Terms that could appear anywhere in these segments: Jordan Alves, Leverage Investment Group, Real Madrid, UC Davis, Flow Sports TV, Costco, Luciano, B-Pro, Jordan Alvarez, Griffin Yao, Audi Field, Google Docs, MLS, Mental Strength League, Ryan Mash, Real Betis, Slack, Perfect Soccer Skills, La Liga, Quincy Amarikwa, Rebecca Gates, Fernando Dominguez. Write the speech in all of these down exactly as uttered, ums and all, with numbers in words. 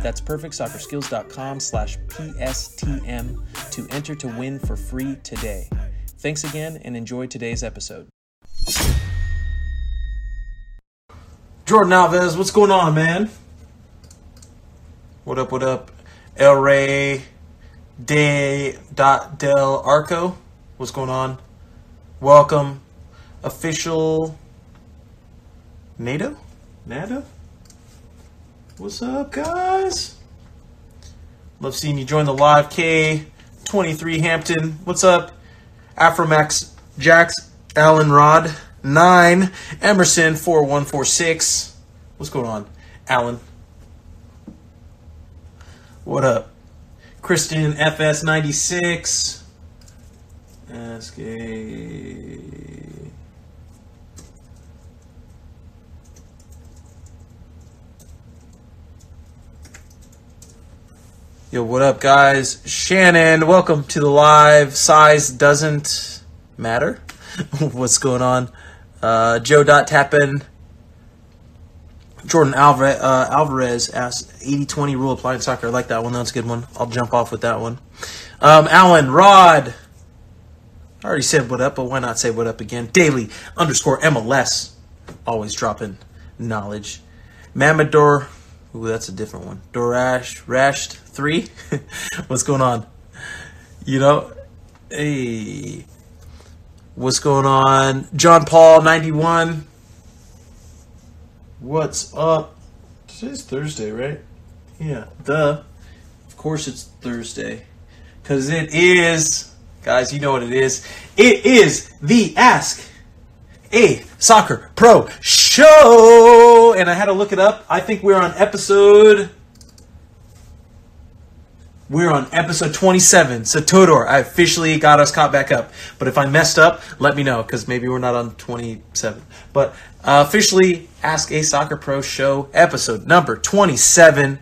That's perfectsoccerskills.com slash PSTM to enter to win for free today. Thanks again and enjoy today's episode. Jordan Alves, what's going on, man? What up, what up? El Rey de dot del Arco, what's going on? Welcome. Official NATO? NATO? What's up, guys? Love seeing you join the live. K twenty-three Hampton, what's up? Afromax Jax, Allen Rod nine, Emerson four one four six. What's going on, Allen? What up? Kristen F S ninety-six. Ask a Yo, what up, guys? Shannon, welcome to the live. Size doesn't matter. What's going on? Uh, Joe Dot Tappan. Jordan Alvarez, uh, Alvarez asks, eighty twenty rule applied in soccer. I like that one. That's a good one. I'll jump off with that one. Um, Alan, Rod. I already said what up, but why not say what up again? Daily underscore M L S. Always dropping knowledge. Mamador. Ooh, that's a different one. Dorash, Rashed three. What's going on? You know, hey, what's going on? John Paul ninety-one. What's up? Today's Thursday, right? Yeah, duh. Of course it's Thursday, because it is, guys, you know what it is. It is the Ask a Soccer Pro show, and I had to look it up. I think we're on episode we're on episode twenty-seven. So Todor, I officially got us caught back up, but if I messed up, let me know, because maybe we're not on twenty-seven, but uh, officially Ask a Soccer Pro show episode number twenty-seven.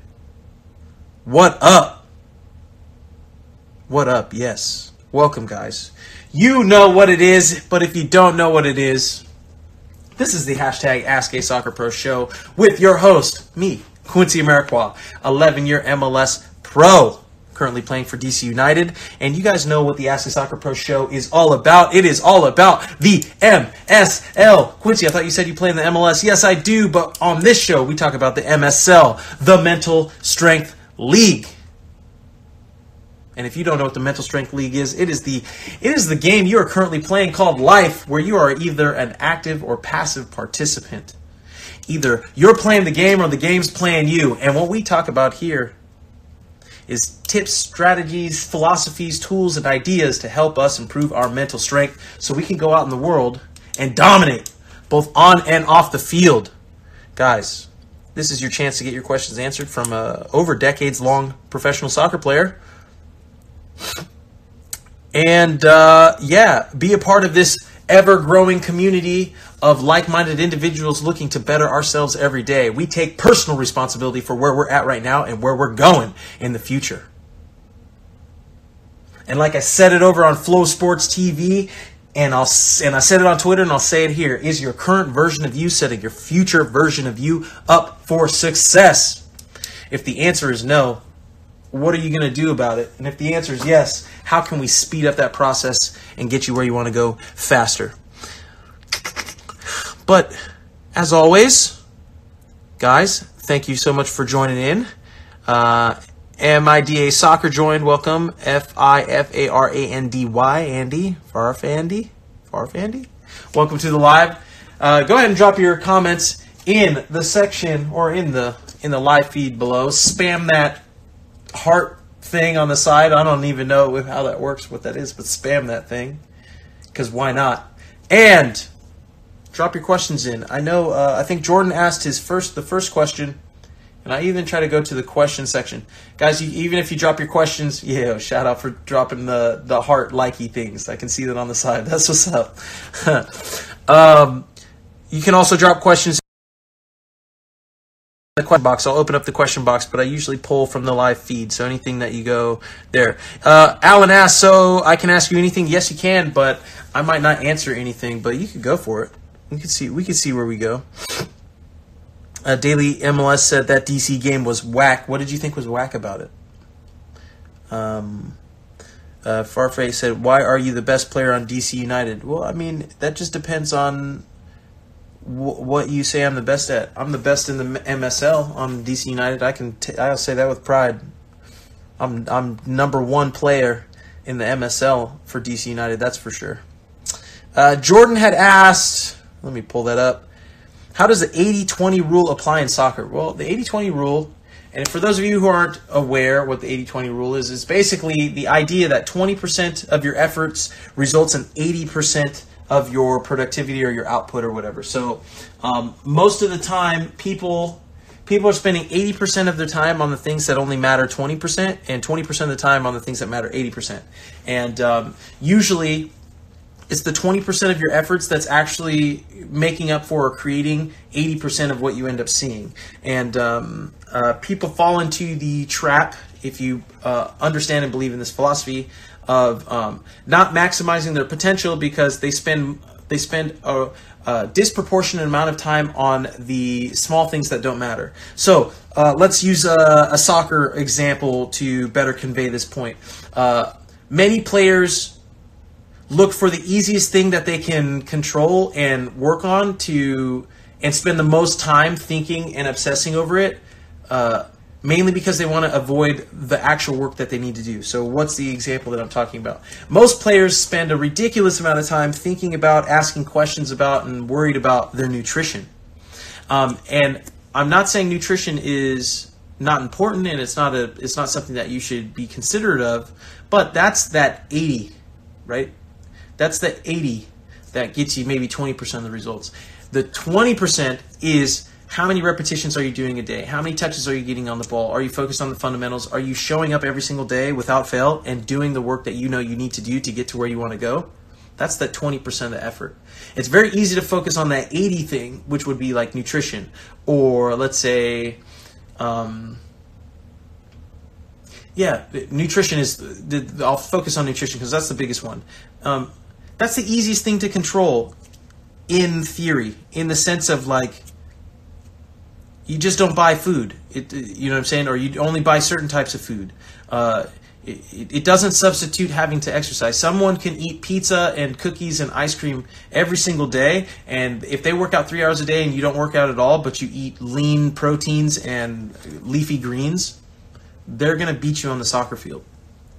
What up what up? Yes, welcome, guys. You know what it is, but if you don't know what it is, this is the hashtag Ask a Soccer Pro show with your host, me, Quincy Amarikwa, eleven-year M L S pro, currently playing for D C United. And you guys know what the Ask a Soccer Pro show is all about. It is all about the M S L. Quincy, I thought you said you play in the M L S. Yes, I do, but on this show, we talk about the M S L, the Mental Strength League. And if you don't know what the Mental Strength League is, it is the it is the game you are currently playing called Life, where you are either an active or passive participant. Either you're playing the game or the game's playing you. And what we talk about here is tips, strategies, philosophies, tools, and ideas to help us improve our mental strength so we can go out in the world and dominate, both on and off the field. Guys, this is your chance to get your questions answered from a over decades-long professional soccer player. And uh, yeah, be a part of this ever-growing community of like-minded individuals looking to better ourselves every day. We take personal responsibility for where we're at right now and where we're going in the future. And like I said it over on Flow Sports T V, and I'll and I said it on Twitter, and I'll say it here: is your current version of you setting your future version of you up for success? If the answer is no, what are you going to do about it? And if the answer is yes, how can we speed up that process and get you where you want to go faster? But as always, guys, thank you so much for joining in. Uh, M I D A Soccer joined. Welcome. F I F A R A N D Y. Andy. Farfandy. Farfandy. Welcome to the live. Uh, go ahead and drop your comments in the section or in the in the live feed below. Spam that heart thing on the side. I don't even know how that works, what that is, but spam that thing, because why not? And drop your questions in. I know uh, I think Jordan asked his first the first question And I even try to go to the question section. Guys, you, even if you drop your questions, yeah, shout out for dropping the, the heart likey things. I can see that on the side. That's what's up. um, you can also drop questions in the question box. I'll open up the question box, but I usually pull from the live feed. So anything that you go there. Uh, Alan asks, so I can ask you anything? Yes, you can, but I might not answer anything, but you could go for it. We could see, we could see where we go. Uh, Daily M L S said that D C game was whack. What did you think was whack about it? Um, uh, Farfae said, why are you the best player on D C United? Well, I mean, that just depends on wh what you say I'm the best at. I'm the best in the M S L on D C United. I can t I'll say that with pride. I'm, I'm number one player in the M S L for D C United, that's for sure. Uh, Jordan had asked, let me pull that up. How does the eighty twenty rule apply in soccer? Well, the eighty twenty rule, and for those of you who aren't aware what the eighty twenty rule is, is basically the idea that twenty percent of your efforts results in eighty percent of your productivity or your output or whatever. So um, most of the time, people people are spending eighty percent of their time on the things that only matter twenty percent and twenty percent of the time on the things that matter eighty percent. And um, usually, it's the twenty percent of your efforts that's actually making up for or creating eighty percent of what you end up seeing. And um, uh, people fall into the trap, if you uh, understand and believe in this philosophy, of um, not maximizing their potential because they spend they spend a, a disproportionate amount of time on the small things that don't matter. So uh, let's use a, a soccer example to better convey this point. Uh, many players look for the easiest thing that they can control and work on to, and spend the most time thinking and obsessing over it, uh, mainly because they want to avoid the actual work that they need to do. So what's the example that I'm talking about? Most players spend a ridiculous amount of time thinking about, asking questions about, and worried about their nutrition. Um, and I'm not saying nutrition is not important and it's not, a, it's not something that you should be considerate of, but that's that eighty, right? That's the eighty that gets you maybe twenty percent of the results. The twenty percent is how many repetitions are you doing a day? How many touches are you getting on the ball? Are you focused on the fundamentals? Are you showing up every single day without fail and doing the work that you know you need to do to get to where you want to go? That's the twenty percent of the effort. It's very easy to focus on that eighty thing, which would be like nutrition or let's say, um, yeah, nutrition is, the, the, I'll focus on nutrition because that's the biggest one. Um, That's the easiest thing to control in theory, in the sense of like, you just don't buy food, it, you know what I'm saying? Or you only buy certain types of food. Uh, it, it doesn't substitute having to exercise. Someone can eat pizza and cookies and ice cream every single day. And if they work out three hours a day and you don't work out at all, but you eat lean proteins and leafy greens, they're gonna beat you on the soccer field.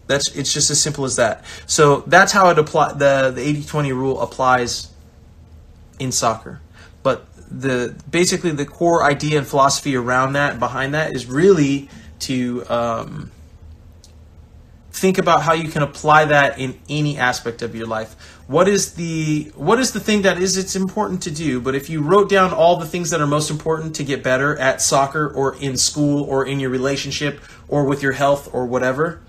That's, it's just as simple as that. So that's how it apply, the the eighty twenty rule applies in soccer. But the basically the core idea and philosophy around that, behind that, is really to um, think about how you can apply that in any aspect of your life. What is the what is the thing that is it's important to do? But if you wrote down all the things that are most important to get better at soccer or in school or in your relationship or with your health or whatever.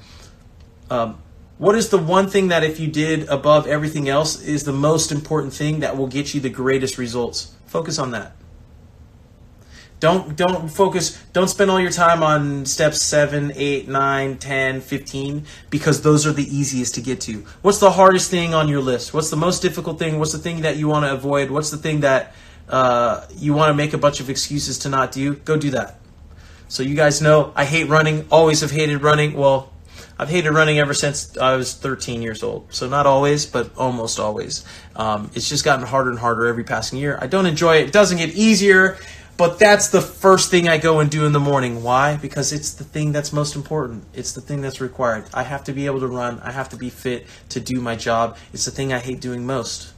Um, what is the one thing that if you did above everything else is the most important thing that will get you the greatest results? Focus on that. Don't, don't focus, don't spend all your time on steps seven, eight, nine, ten, fifteen, because those are the easiest to get to. What's the hardest thing on your list? What's the most difficult thing? What's the thing that you want to avoid? What's the thing that uh, you want to make a bunch of excuses to not do? Go do that. So you guys know I hate running, always have hated running. Well, I've hated running ever since I was thirteen years old. So not always, but almost always. Um, it's just gotten harder and harder every passing year. I don't enjoy it. It doesn't get easier, but that's the first thing I go and do in the morning. Why? Because it's the thing that's most important. It's the thing that's required. I have to be able to run. I have to be fit to do my job. It's the thing I hate doing most.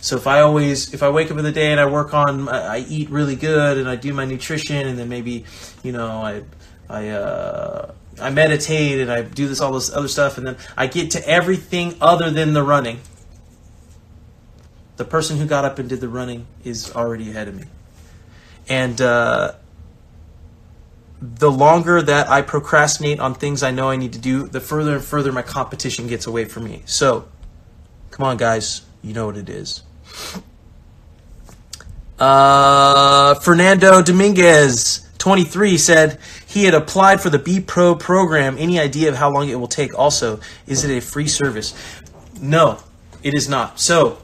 So if I always, if I wake up in the day and I work on, I eat really good and I do my nutrition and then maybe, you know, I, I, uh, I meditate and I do this, all this other stuff, and then I get to everything other than the running. The person who got up and did the running is already ahead of me. And uh, the longer that I procrastinate on things I know I need to do, the further and further my competition gets away from me. So, come on, guys. You know what it is. Uh, Fernando Dominguez, twenty-three, said he had applied for the B-Pro program. Any idea of how long it will take? Also, is it a free service? No, it is not. So,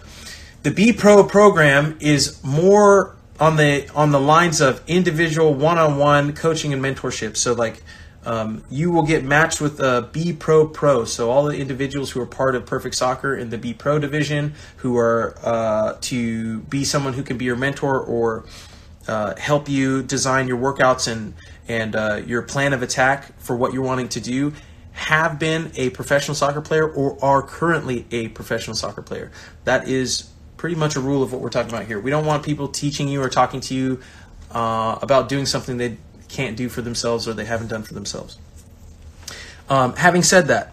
the B-Pro program is more on the on the lines of individual one-on-one coaching and mentorship. So like um, you will get matched with a B-Pro Pro. So all the individuals who are part of Perfect Soccer in the B-Pro division who are uh, to be someone who can be your mentor or uh, help you design your workouts and, and uh, your plan of attack for what you're wanting to do have been a professional soccer player or are currently a professional soccer player. That is pretty much a rule of what we're talking about here. We don't want people teaching you or talking to you uh, about doing something they can't do for themselves or they haven't done for themselves. Um, having said that,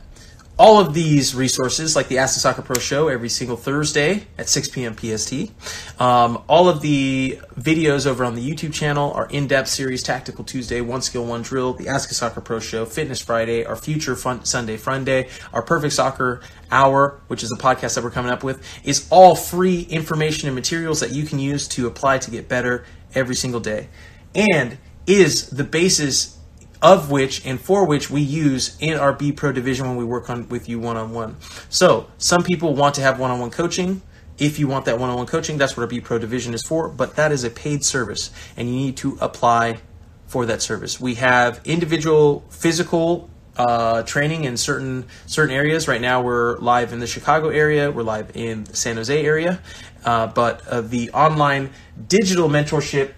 all of these resources, like the Ask the Soccer Pro show every single Thursday at six p m P S T, um, all of the videos over on the YouTube channel, our in-depth series, Tactical Tuesday, One Skill, One Drill, the Ask a Soccer Pro show, Fitness Friday, our Future Fun Sunday Fun Day, our Perfect Soccer Hour, which is the podcast that we're coming up with, is all free information and materials that you can use to apply to get better every single day, and is the basis of which and for which we use in our B-Pro division when we work on with you one-on-one. So some people want to have one-on-one coaching. If you want that one-on-one coaching, that's what our B-Pro division is for, but that is a paid service and you need to apply for that service. We have individual physical uh, training in certain, certain areas. Right now we're live in the Chicago area, we're live in the San Jose area, uh, but uh, the online digital mentorship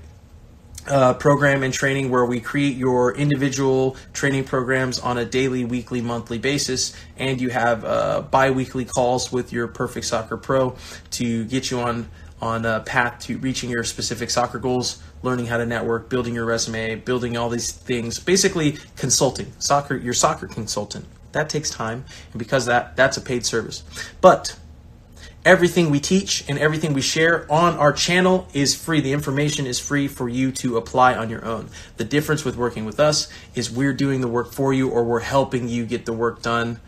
Uh, program and training where we create your individual training programs on a daily, weekly, monthly basis, and you have uh, bi-weekly calls with your Perfect Soccer Pro to get you on on a path to reaching your specific soccer goals, learning how to network, building your resume, building all these things, basically consulting, soccer, your soccer consultant. That takes time, and because that that's a paid service. But everything we teach and everything we share on our channel is free. The information is free for you to apply on your own. The difference with working with us is we're doing the work for you, or we're helping you get the work done,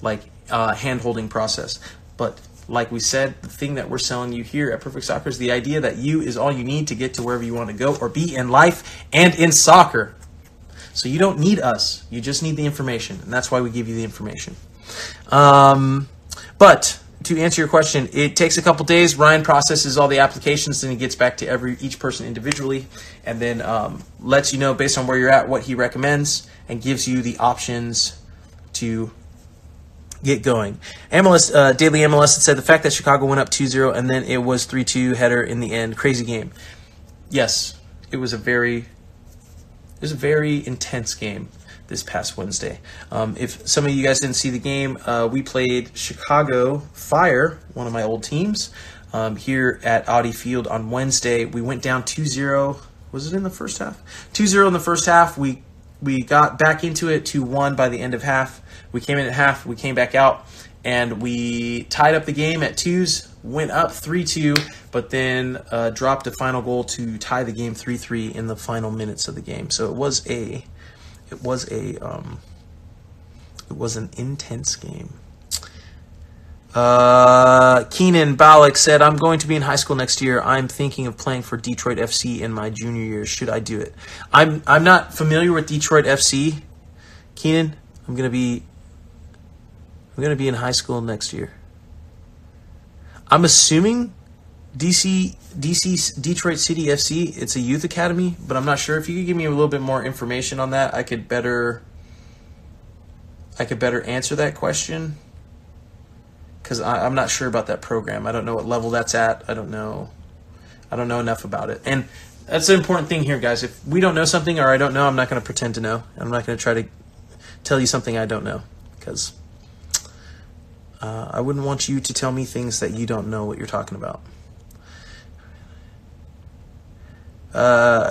like uh, hand-holding process. But like we said, the thing that we're selling you here at Perfect Soccer is the idea that you is all you need to get to wherever you want to go or be in life and in soccer. So you don't need us. You just need the information, and that's why we give you the information. Um, but... To answer your question, it takes a couple days. Ryan processes all the applications and he gets back to every each person individually, and then um, lets you know based on where you're at what he recommends and gives you the options to get going. M L S uh, Daily M L S had said the fact that Chicago went up two zero and then it was three two header in the end. Crazy game. Yes, it was a very it was a very intense game this past Wednesday. Um, if some of you guys didn't see the game, uh, we played Chicago Fire, one of my old teams, um, here at Audi Field on Wednesday. We went down two zero. Was it in the first half? two zero in the first half. We we got back into it two one by the end of half. We came in at half. We came back out, and we tied up the game at twos, went up three two, but then uh, dropped a final goal to tie the game three three in the final minutes of the game. So it was a... It was a, um, it was an intense game. Uh, Keenan Ballack said, I'm going to be in high school next year. I'm thinking of playing for Detroit F C in my junior year. Should I do it? I'm, I'm not familiar with Detroit F C. Keenan, I'm going to be, I'm going to be in high school next year. I'm assuming D C, D C, Detroit City F C, it's a youth academy, but I'm not sure. If you could give me a little bit more information on that, I could better, I could better answer that question, because I'm not sure about that program. I don't know what level that's at. I don't know. I don't know enough about it. And that's an important thing here, guys. If we don't know something or I don't know, I'm not going to pretend to know. I'm not going to try to tell you something I don't know, because uh, I wouldn't want you to tell me things that you don't know what you're talking about. Uh,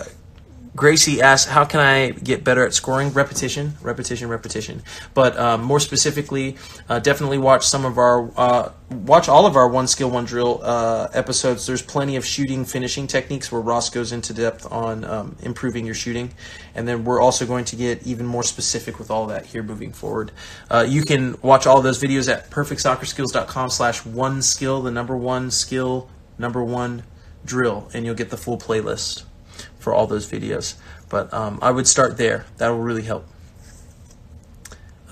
Gracie asks, how can I get better at scoring? Repetition, repetition, repetition. But um, more specifically, uh, definitely watch some of our, uh, watch all of our One Skill, One Drill uh, episodes. There's plenty of shooting, finishing techniques where Ross goes into depth on um, improving your shooting. And then we're also going to get even more specific with all that here moving forward. Uh, you can watch all those videos at perfect soccer skills dot com slash one skill, the number one skill, number one drill, and you'll get the full playlist for all those videos. But um, I would start there. That will really help.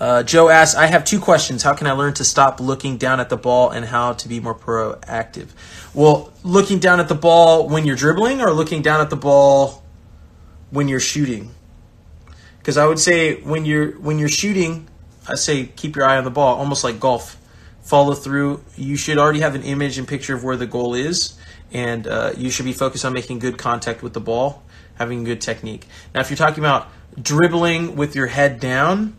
Uh, Joe asks, I have two questions. How can I learn to stop looking down at the ball and how to be more proactive? Well, looking down at the ball when you're dribbling or looking down at the ball when you're shooting? Because I would say when you're, when you're shooting, I say keep your eye on the ball, almost like golf. Follow through. You should already have an image and picture of where the goal is. And uh, you should be focused on making good contact with the ball, having good technique. Now, if you're talking about dribbling with your head down,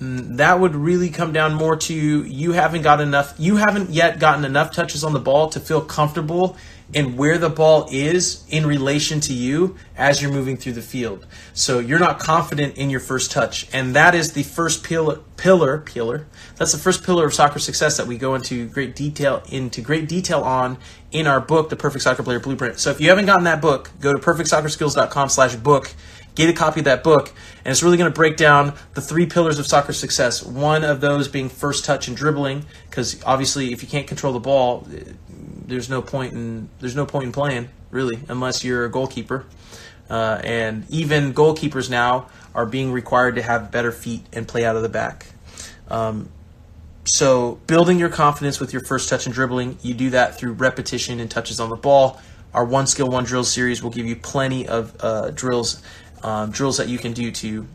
that would really come down more to you haven't got enough, you haven't yet gotten enough touches on the ball to feel comfortable in where the ball is in relation to you as you're moving through the field. So you're not confident in your first touch, and that is the first pillar. Pillar, pillar. That's the first pillar of soccer success that we go into great detail into great detail on in our book, The Perfect Soccer Player Blueprint. So if you haven't gotten that book, go to perfect soccer skills dot com slash book. Get a copy of that book, and it's really going to break down the three pillars of soccer success, one of those being first touch and dribbling, because obviously if you can't control the ball, there's no point in there's no point in playing, really, unless you're a goalkeeper. Uh, and even goalkeepers now are being required to have better feet and play out of the back. Um, so building your confidence with your first touch and dribbling, you do that through repetition and touches on the ball. Our One Skill, One Drill series will give you plenty of uh, drills Um, drills that you can do to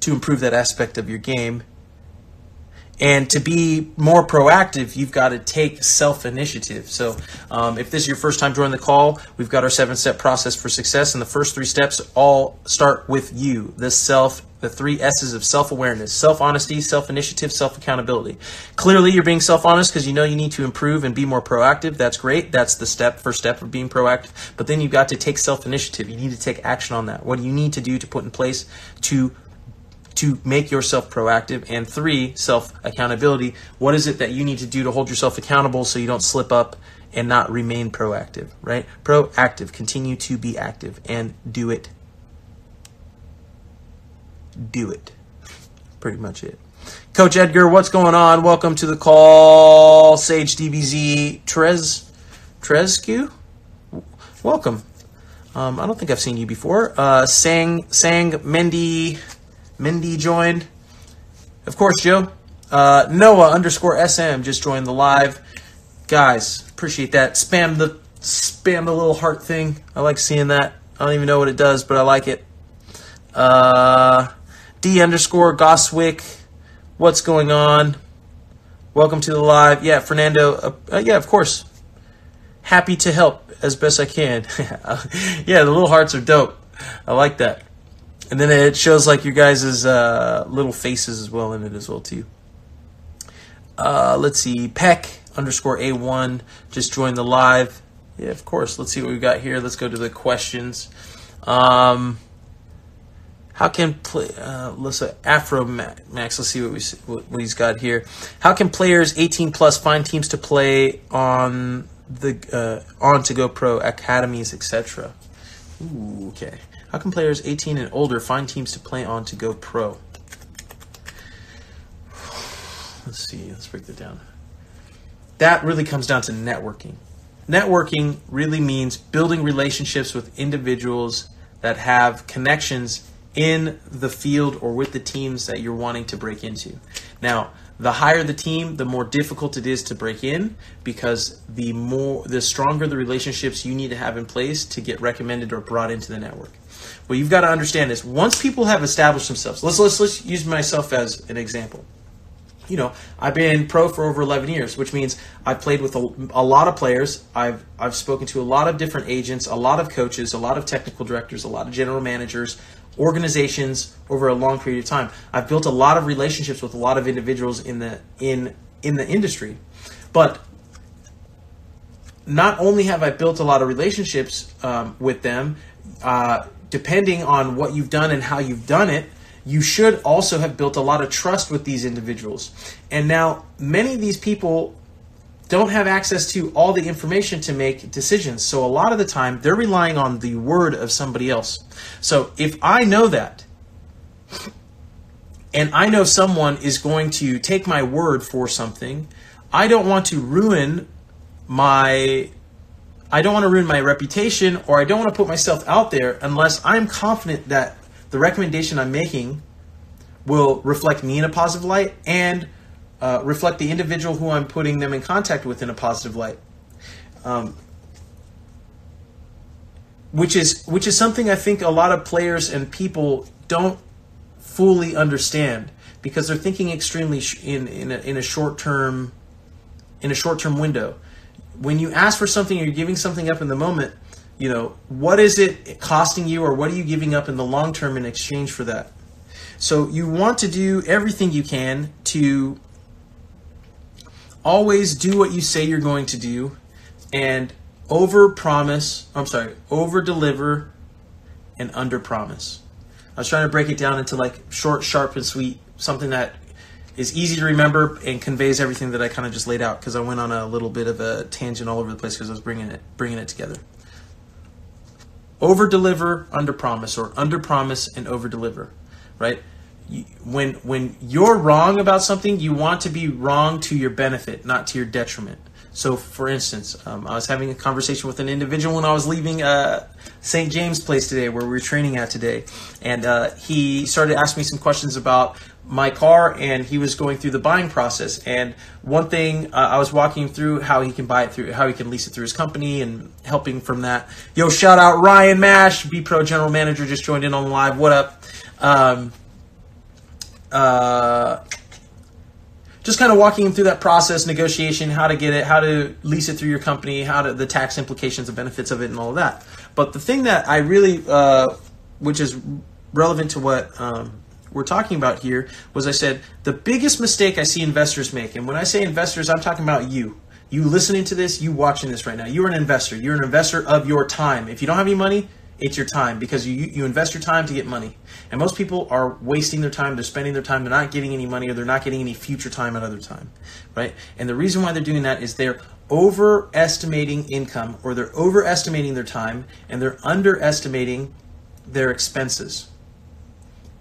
to improve that aspect of your game. And to be more proactive, you've got to take self-initiative. So um, if this is your first time joining the call, we've got our seven-step process for success, and the first three steps all start with you, the self, the three S's of self-awareness, self-honesty, self-initiative, self-accountability. Clearly, you're being self-honest because you know you need to improve and be more proactive. That's great. That's the step, first step of being proactive. But then you've got to take self-initiative. You need to take action on that. What do you need to do to put in place to to make yourself proactive? And three, self-accountability. What is it that you need to do to hold yourself accountable so you don't slip up and not remain proactive, right? Proactive, continue to be active and do it. Do it. Pretty much it. Coach Edgar, what's going on? Welcome to the call. Sage D B Z, Trez, Trezcu, welcome. Um, I don't think I've seen you before. Uh, Sang, Sang, Mendy, Mindy joined. Of course, Joe. Uh, Noah underscore S M just joined the live. Guys, appreciate that. Spam the spam the little heart thing. I like seeing that. I don't even know what it does, but I like it. Uh, D underscore Goswick. What's going on? Welcome to the live. Yeah, Fernando. Uh, yeah, of course. Happy to help as best I can. Yeah, the little hearts are dope. I like that. And then it shows like your guys' uh, little faces as well in it as well too. Uh, let's see, Peck underscore A one just joined the live. Yeah, of course. Let's see what we've got here. Let's go to the questions. Um, how can play? Uh, let's uh, Afro Max. Let's see what we what, what he's got here. How can players eighteen plus find teams to play on the uh, on to go pro academies, et cetera? Ooh, okay. How can players eighteen and older find teams to play on to go pro? Let's see, let's break that down. That really comes down to networking. Networking really means building relationships with individuals that have connections in the field or with the teams that you're wanting to break into. Now, the higher the team, the more difficult it is to break in, because the more, the stronger the relationships you need to have in place to get recommended or brought into the network. What you've got to understand is once people have established themselves, let's, let's, let's use myself as an example. You know, I've been pro for over eleven years, which means I've played with a, a lot of players. I've, I've spoken to a lot of different agents, a lot of coaches, a lot of technical directors, a lot of general managers, organizations over a long period of time. I've built a lot of relationships with a lot of individuals in the, in, in the industry. But not only have I built a lot of relationships um, with them, uh, depending on what you've done and how you've done it, you should also have built a lot of trust with these individuals. And now many of these people don't have access to all the information to make decisions. So a lot of the time they're relying on the word of somebody else. So if I know that, and I know someone is going to take my word for something, I don't want to ruin my I don't want to ruin my reputation, or I don't want to put myself out there unless I'm confident that the recommendation I'm making will reflect me in a positive light and uh, reflect the individual who I'm putting them in contact with in a positive light, um, which is which is something I think a lot of players and people don't fully understand, because they're thinking extremely sh in in a, in a short term in a short term window. When you ask for something, or you're giving something up in the moment, you know, what is it costing you, or what are you giving up in the long term in exchange for that? So you want to do everything you can to always do what you say you're going to do, and over promise, I'm sorry, over deliver and under promise. I was trying to break it down into like short, sharp and sweet, something that is easy to remember and conveys everything that I kind of just laid out, because I went on a little bit of a tangent all over the place because I was bringing it, bringing it together. Over-deliver, under-promise, or under-promise and over-deliver, right? When, when you're wrong about something, you want to be wrong to your benefit, not to your detriment. So, for instance, um, I was having a conversation with an individual when I was leaving uh, Saint James Place today, where we were training at today, and uh, he started asking me some questions about my car, and he was going through the buying process. And one thing uh, I was walking through how he can buy it through, how he can lease it through his company, and helping from that. Yo, shout out Ryan Mash, B-Pro General Manager, just joined in on the live. What up? Um, uh, Just kind of walking them through that process, negotiation, how to get it, how to lease it through your company, how to, the tax implications, the benefits of it, and all of that. But the thing that I really, uh, which is relevant to what um, we're talking about here, was I said, the biggest mistake I see investors make, and when I say investors, I'm talking about you. You listening to this, you watching this right now. You're an investor. You're an investor of your time. If you don't have any money, it's your time, because you, you invest your time to get money. And most people are wasting their time. They're spending their time. They're not getting any money, or they're not getting any future time at other time, right? And the reason why they're doing that is they're overestimating income, or they're overestimating their time, and they're underestimating their expenses,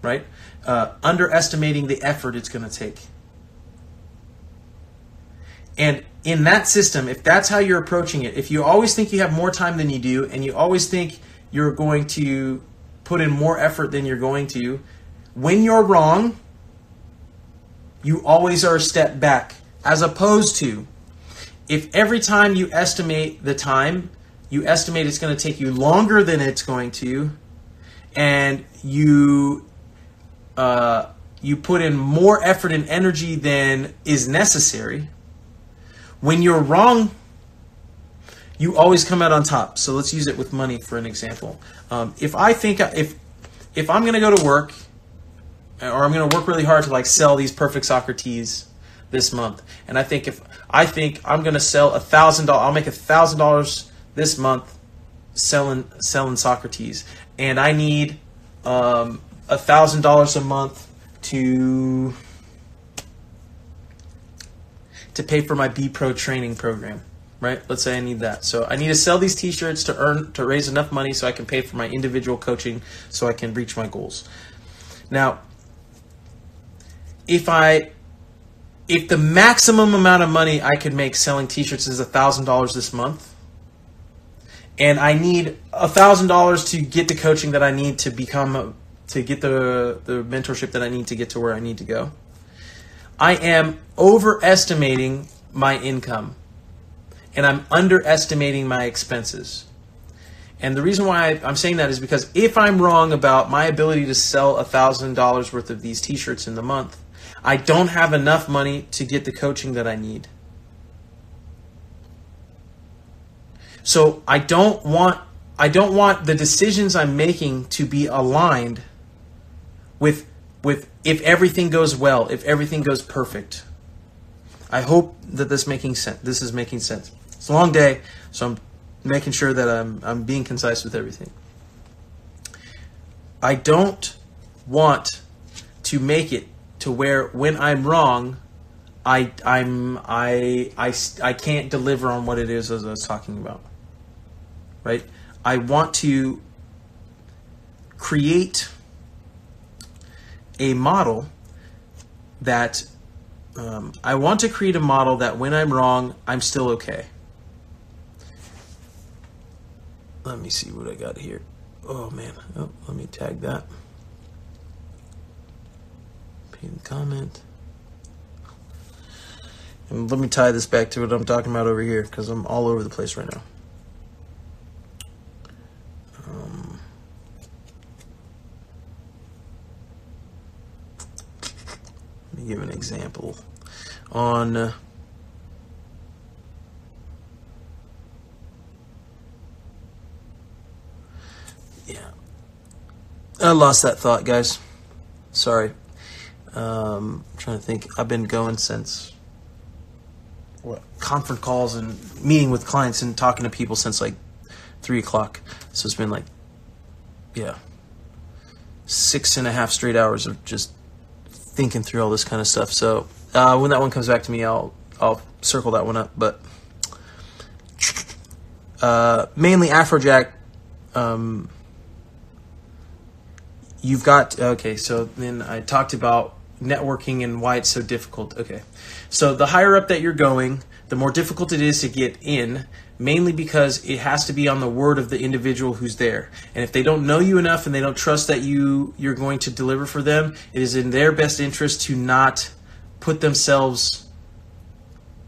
right? Uh, underestimating the effort it's going to take. And in that system, if that's how you're approaching it, if you always think you have more time than you do, and you always think you're going to put in more effort than you're going to, when you're wrong, you always are a step back. As opposed to, if every time you estimate the time, you estimate it's going to take you longer than it's going to, and you uh, you put in more effort and energy than is necessary, when you're wrong, you always come out on top. So let's use it with money for an example. Um, if I think, if if I'm gonna go to work, or I'm gonna work really hard to like sell these Perfect Soccer tees this month, and I think if I think I'm gonna sell a thousand dollars, I'll make a thousand dollars this month selling selling soccer tees, and I need um, a thousand dollars a month to to pay for my B-Pro training program. Right? Let's say I need that. So I need to sell these t-shirts to earn, to raise enough money so I can pay for my individual coaching, so I can reach my goals. Now, if I, if the maximum amount of money I could make selling t-shirts is a thousand dollars this month, and I need a thousand dollars to get the coaching that I need to become, to get the, the mentorship that I need to get to where I need to go, I am overestimating my income, and I'm underestimating my expenses. And the reason why I'm saying that is because if I'm wrong about my ability to sell a thousand dollars worth of these t-shirts in the month, I don't have enough money to get the coaching that I need. So I don't want, I don't want the decisions I'm making to be aligned with, with if everything goes well, if everything goes perfect. I hope that this making sense. This is making sense. It's a long day, so I'm making sure that I'm, I'm being concise with everything. I don't want to make it to where when I'm wrong, I, I'm, I, I, I can't deliver on what it is as I was talking about, right? I want to create a model that um, I want to create a model that when I'm wrong, I'm still okay. Let me see what I got here. Oh man, oh, let me tag that. Pin comment. And let me tie this back to what I'm talking about over here, because I'm all over the place right now. Um, let me give an example on uh, yeah, I lost that thought, guys. Sorry. Um, I'm trying to think. I've been going since what, conference calls and meeting with clients and talking to people since like three o'clock. So it's been like, yeah, six and a half straight hours of just thinking through all this kind of stuff. So uh, when that one comes back to me, I'll I'll circle that one up. But uh, mainly Afrojack. Um, you've got okay. So then I talked about networking and why it's so difficult. Okay, so the higher up that you're going, the more difficult it is to get in, mainly because it has to be on the word of the individual who's there. And if they don't know you enough and they don't trust that you you're going to deliver for them, it is in their best interest to not put themselves,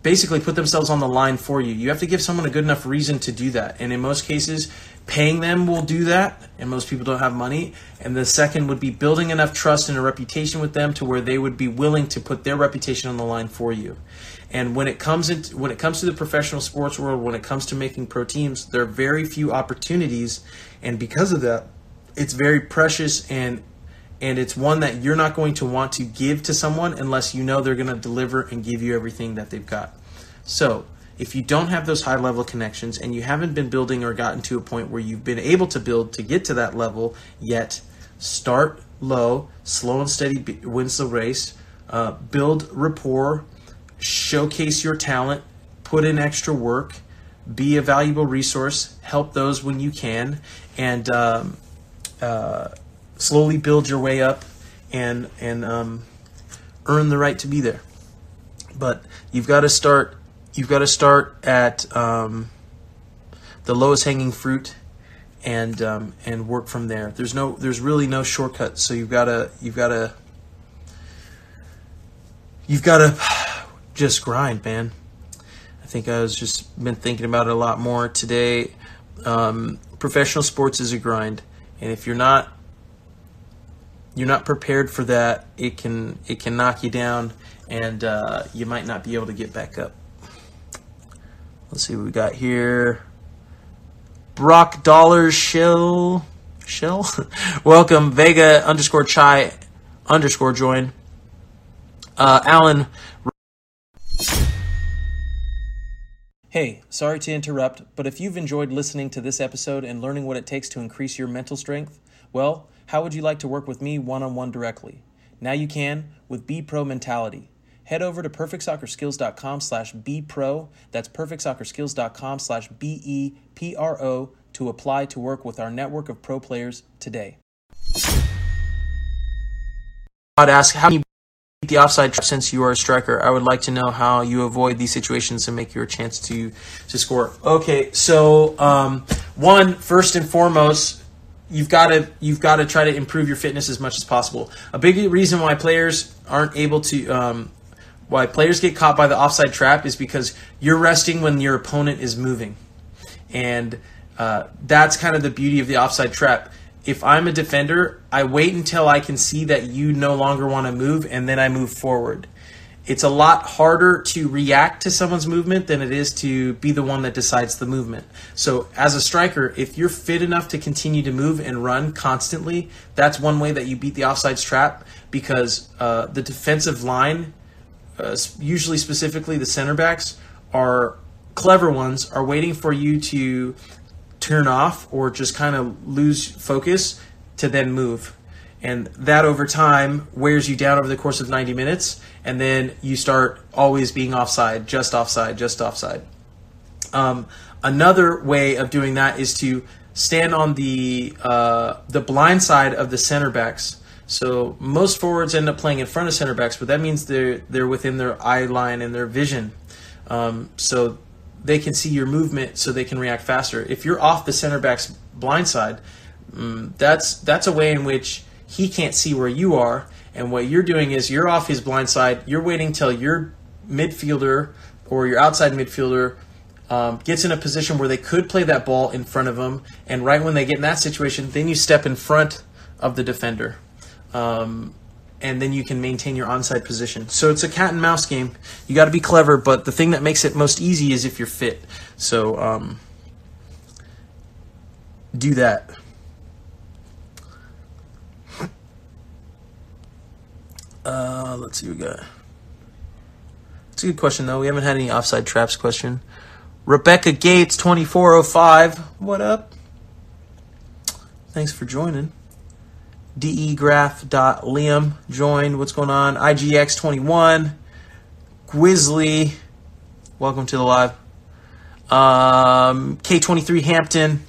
basically put themselves on the line for you. You have to give someone a good enough reason to do that. And in most cases, paying them will do that, and most people don't have money. And the second would be building enough trust and a reputation with them to where they would be willing to put their reputation on the line for you. And when it comes into, when it comes to the professional sports world, when it comes to making pro teams, there are very few opportunities, and because of that, it's very precious, and and it's one that you're not going to want to give to someone unless you know they're going to deliver and give you everything that they've got. So if you don't have those high level connections and you haven't been building or gotten to a point where you've been able to build to get to that level yet, start low, slow and steady wins the race, uh, build rapport, showcase your talent, put in extra work, be a valuable resource, help those when you can, and um, uh, slowly build your way up and, and um, earn the right to be there. But you've got to start You've got to start at um, the lowest hanging fruit, and um, and work from there. There's no, there's really no shortcuts. So you've got to, you've got to, you've got to just grind, man. I think I was just been thinking about it a lot more today. Um, professional sports is a grind, and if you're not, you're not prepared for that, it can it can knock you down, and uh, you might not be able to get back up. Let's see what we got here. Brock Dollar Shell. Shell? Welcome. Vega underscore Chai underscore join. Uh, Alan. Hey, sorry to interrupt, but if you've enjoyed listening to this episode and learning what it takes to increase your mental strength, well, how would you like to work with me one-on-one directly? Now you can with B-Pro Mentality. Head over to perfect soccer skills dot com slash B-Pro, that's perfect soccer skills dot com slash B E P R O, to apply to work with our network of pro players today. I'd ask, how do you beat the offside trap since you are a striker? I would like to know how you avoid these situations and make your chance to, to score. Okay, so um, one, first and foremost, You've got to you've got to try to improve your fitness as much as possible. A big reason why players aren't able to um, why players get caught by the offside trap is because you're resting when your opponent is moving, and uh, that's kind of the beauty of the offside trap. If I'm a defender, I wait until I can see that you no longer want to move, and then I move forward. It's a lot harder to react to someone's movement than it is to be the one that decides the movement. So as a striker, if you're fit enough to continue to move and run constantly, that's one way that you beat the offsides trap, because uh, the defensive line, uh, usually specifically the center backs, are clever ones are waiting for you to turn off or just kind of lose focus to then move. And that over time wears you down over the course of ninety minutes, and then you start always being offside, just offside, just offside. Um, another way of doing that is to stand on the, uh, the blind side of the center backs. So most forwards end up playing in front of center backs, but that means they're, they're within their eye line and their vision. Um, so they can see your movement so they can react faster. If you're off the center back's blind side, um, that's, that's a way in which he can't see where you are. And what you're doing is you're off his blind side. You're waiting till your midfielder or your outside midfielder Um, gets in a position where they could play that ball in front of them, and right when they get in that situation, then you step in front of the defender, um, and then you can maintain your onside position. So it's a cat and mouse game. You got to be clever, but the thing that makes it most easy is if you're fit. So um, do that. Uh, let's see what we got. It's a good question though. We haven't had any offside traps question. Rebecca Gates, twenty-four oh five, what up? Thanks for joining. degraph.liam joined, what's going on? I G X twenty-one, Gwizzly, welcome to the live. Um, K twenty-three Hampton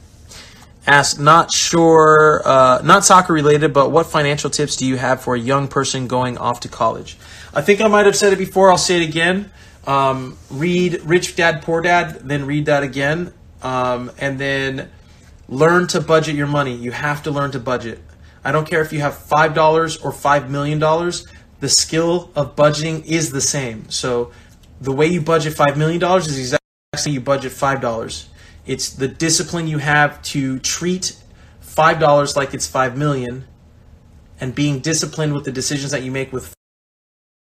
asked, not sure, uh, not soccer related, but what financial tips do you have for a young person going off to college? I think I might have said it before, I'll say it again. Um, read Rich Dad Poor Dad, then read that again, um, and then learn to budget your money. You have to learn to budget. I don't care if you have five dollars or five million dollars. The skill of budgeting is the same. So the way you budget five million dollars is exactly how you budget five dollars. It's the discipline you have to treat five dollars like it's five million dollars, and being disciplined with the decisions that you make with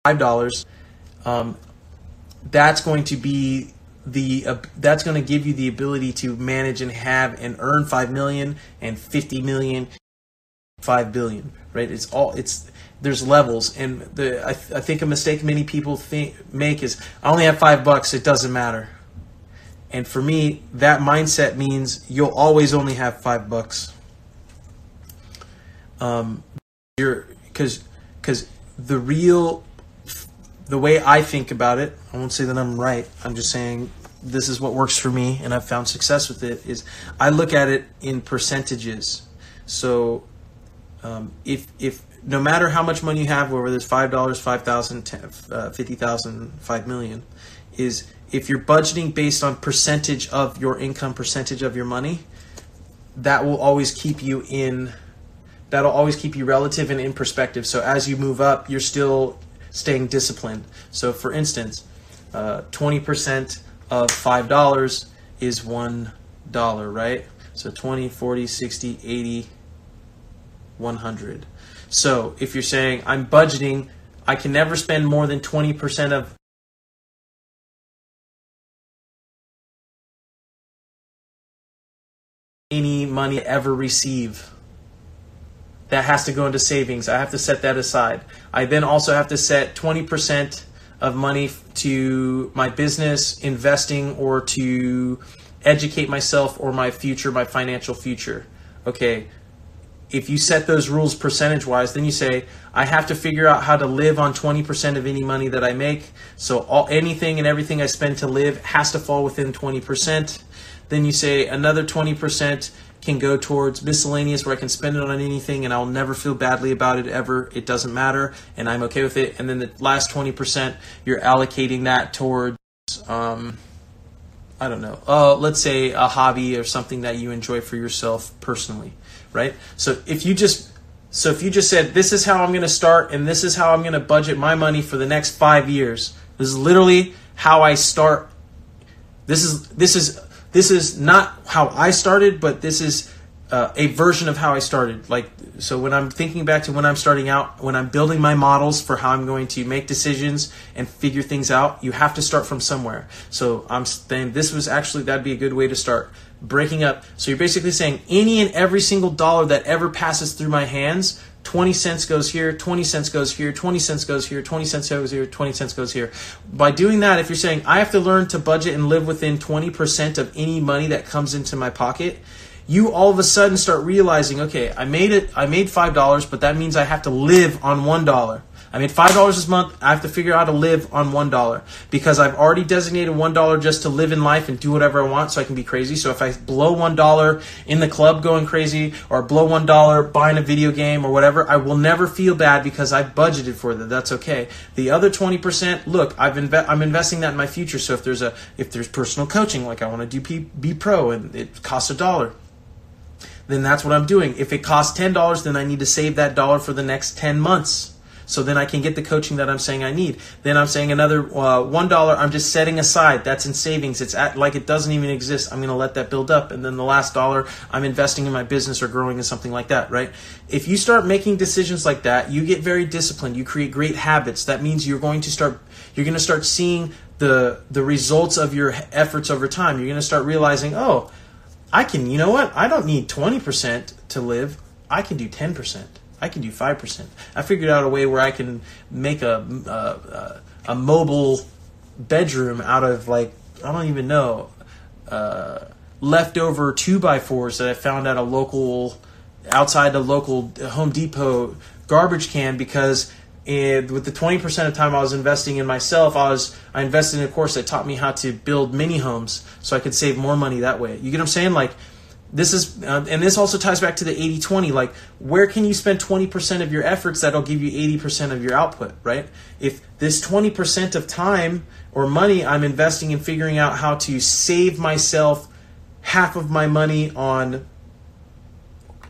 five dollars. Um, that's going to be the uh, that's going to give you the ability to manage and have and earn five million and fifty million, five billion, right? It's all, it's, there's levels. And the I, th I think a mistake many people think make is, I only have five bucks, it doesn't matter. And for me, that mindset means you'll always only have five bucks, um you're because because the real the way I think about it, I won't say that I'm right, I'm just saying this is what works for me and I've found success with it, is I look at it in percentages. So um, if, if no matter how much money you have, whether it's five dollars, five thousand dollars, uh, fifty thousand dollars, five million dollars, is if you're budgeting based on percentage of your income, percentage of your money, that will always keep you in, that'll always keep you relative and in perspective. So as you move up, you're still staying disciplined. So for instance, uh, twenty percent of five dollars is one dollar, right? So twenty, forty, sixty, eighty, one hundred. So if you're saying I'm budgeting, I can never spend more than twenty percent of any money I ever receive. That has to go into savings. I have to set that aside. I then also have to set twenty percent of money to my business, investing, or to educate myself or my future, my financial future. Okay, if you set those rules percentage-wise, then you say, I have to figure out how to live on twenty percent of any money that I make. So all, anything and everything I spend to live has to fall within twenty percent. Then you say another twenty percent can go towards miscellaneous, where I can spend it on anything and I'll never feel badly about it ever. It doesn't matter and I'm okay with it. And then the last twenty percent, you're allocating that towards, um, I don't know, uh, let's say a hobby or something that you enjoy for yourself personally, right? So if you just, so if you just said, this is how I'm gonna start and this is how I'm gonna budget my money for the next five years. This is literally how I start. This is, this is, This is not how I started, but this is uh, a version of how I started. Like, so when I'm thinking back to when I'm starting out, when I'm building my models for how I'm going to make decisions and figure things out, you have to start from somewhere. So I'm saying this was actually, that'd be a good way to start breaking up. So you're basically saying any and every single dollar that ever passes through my hands, twenty cents goes here, twenty cents goes here, twenty cents goes here, twenty cents goes here, twenty cents goes here. By doing that, if you're saying, I have to learn to budget and live within twenty percent of any money that comes into my pocket, you all of a sudden start realizing, okay, I made it, I made five dollars, but that means I have to live on one dollar. I made five dollars this month, I have to figure out how to live on one dollar because I've already designated one dollar just to live in life and do whatever I want so I can be crazy. So if I blow one dollar in the club going crazy or blow one dollar buying a video game or whatever, I will never feel bad because I've budgeted for that. That's okay. The other twenty percent, look, I've inve I'm investing that in my future. So if there's a if there's personal coaching, like I want to do B-Pro and it costs a dollar, then that's what I'm doing. If it costs ten dollars, then I need to save that dollar for the next ten months. So then I can get the coaching that I'm saying I need. Then I'm saying another uh, one dollar I'm just setting aside. That's in savings. It's at, like it doesn't even exist. I'm going to let that build up. And then the last dollar I'm investing in my business or growing in something like that, right? If you start making decisions like that, you get very disciplined. You create great habits. That means you're going to start, you're going to start seeing the, the results of your efforts over time. You're going to start realizing, oh, I can, you know what? I don't need twenty percent to live. I can do ten percent. I can do five percent. I figured out a way where I can make a, a, a mobile bedroom out of, like, I don't even know, uh, leftover two by fours that I found at a local, outside the local Home Depot garbage can because it, with the twenty percent of time I was investing in myself, I was I invested in a course that taught me how to build mini homes so I could save more money that way. You get what I'm saying? Like, This is, uh, and this also ties back to the eighty twenty, like where can you spend twenty percent of your efforts that'll give you eighty percent of your output, right? If this twenty percent of time or money I'm investing in figuring out how to save myself half of my money on,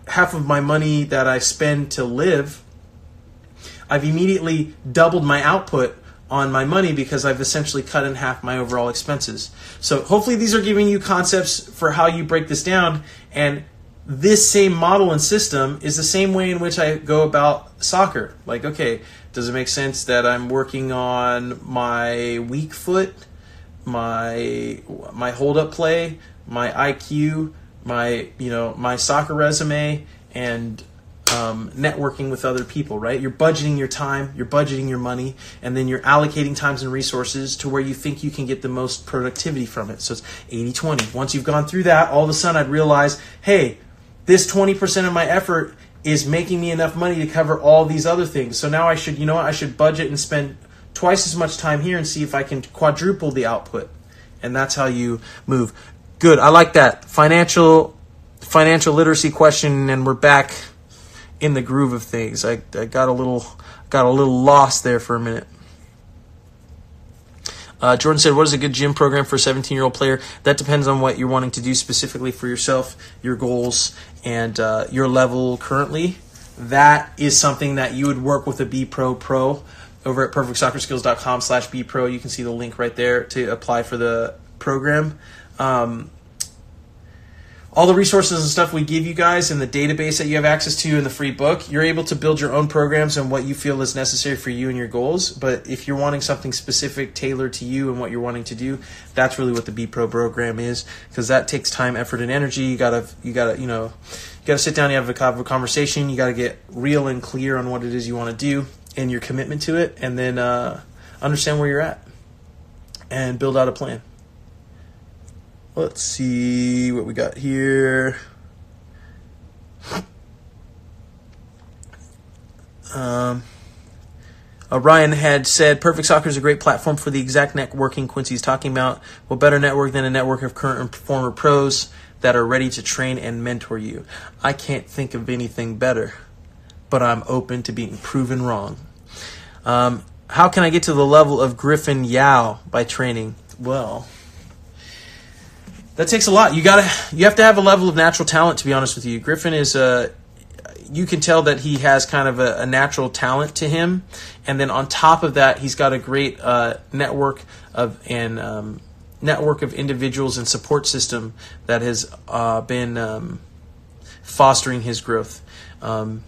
half of my money that I spend to live, I've immediately doubled my output on my money because I've essentially cut in half my overall expenses. So hopefully these are giving you concepts for how you break this down. And this same model and system is the same way in which I go about soccer. Like, okay, does it make sense that I'm working on my weak foot, my my hold up play, my I Q, my you know my soccer resume, and Um, networking with other people, right? You're budgeting your time, you're budgeting your money, and then you're allocating times and resources to where you think you can get the most productivity from it. So it's eighty twenty. Once you've gone through that, all of a sudden I'd realize, hey, this twenty percent of my effort is making me enough money to cover all these other things. So now I should, you know what, I should budget and spend twice as much time here and see if I can quadruple the output. And that's how you move. Good, I like that. Financial, financial literacy question, and we're back in the groove of things. I, I got a little got a little lost there for a minute. Uh, Jordan said, what is a good gym program for a seventeen-year-old player? That depends on what you're wanting to do specifically for yourself, your goals, and uh, your level currently. That is something that you would work with a B-Pro Pro over at perfect soccer skills dot com slash B Pro. You can see the link right there to apply for the program. Um, All the resources and stuff we give you guys in the database that you have access to in the free book, you're able to build your own programs and what you feel is necessary for you and your goals. But if you're wanting something specific tailored to you and what you're wanting to do, that's really what the B-Pro program is, because that takes time, effort, and energy. You gotta, you gotta, you know, you gotta sit down, you have a conversation, you gotta get real and clear on what it is you want to do and your commitment to it, and then uh, understand where you're at and build out a plan. Let's see what we got here. Um, uh, Ryan had said, Perfect Soccer is a great platform for the exact networking Quincy's talking about. What better network than a network of current and former pros that are ready to train and mentor you? I can't think of anything better, but I'm open to being proven wrong. Um, how can I get to the level of Griffin Yao by training? Well, that takes a lot. You gotta, you have to have a level of natural talent, to be honest with you. Griffin is a, you can tell that he has kind of a, a natural talent to him, and then on top of that, he's got a great uh, network of and um, network of individuals and support system that has uh, been um, fostering his growth. Um,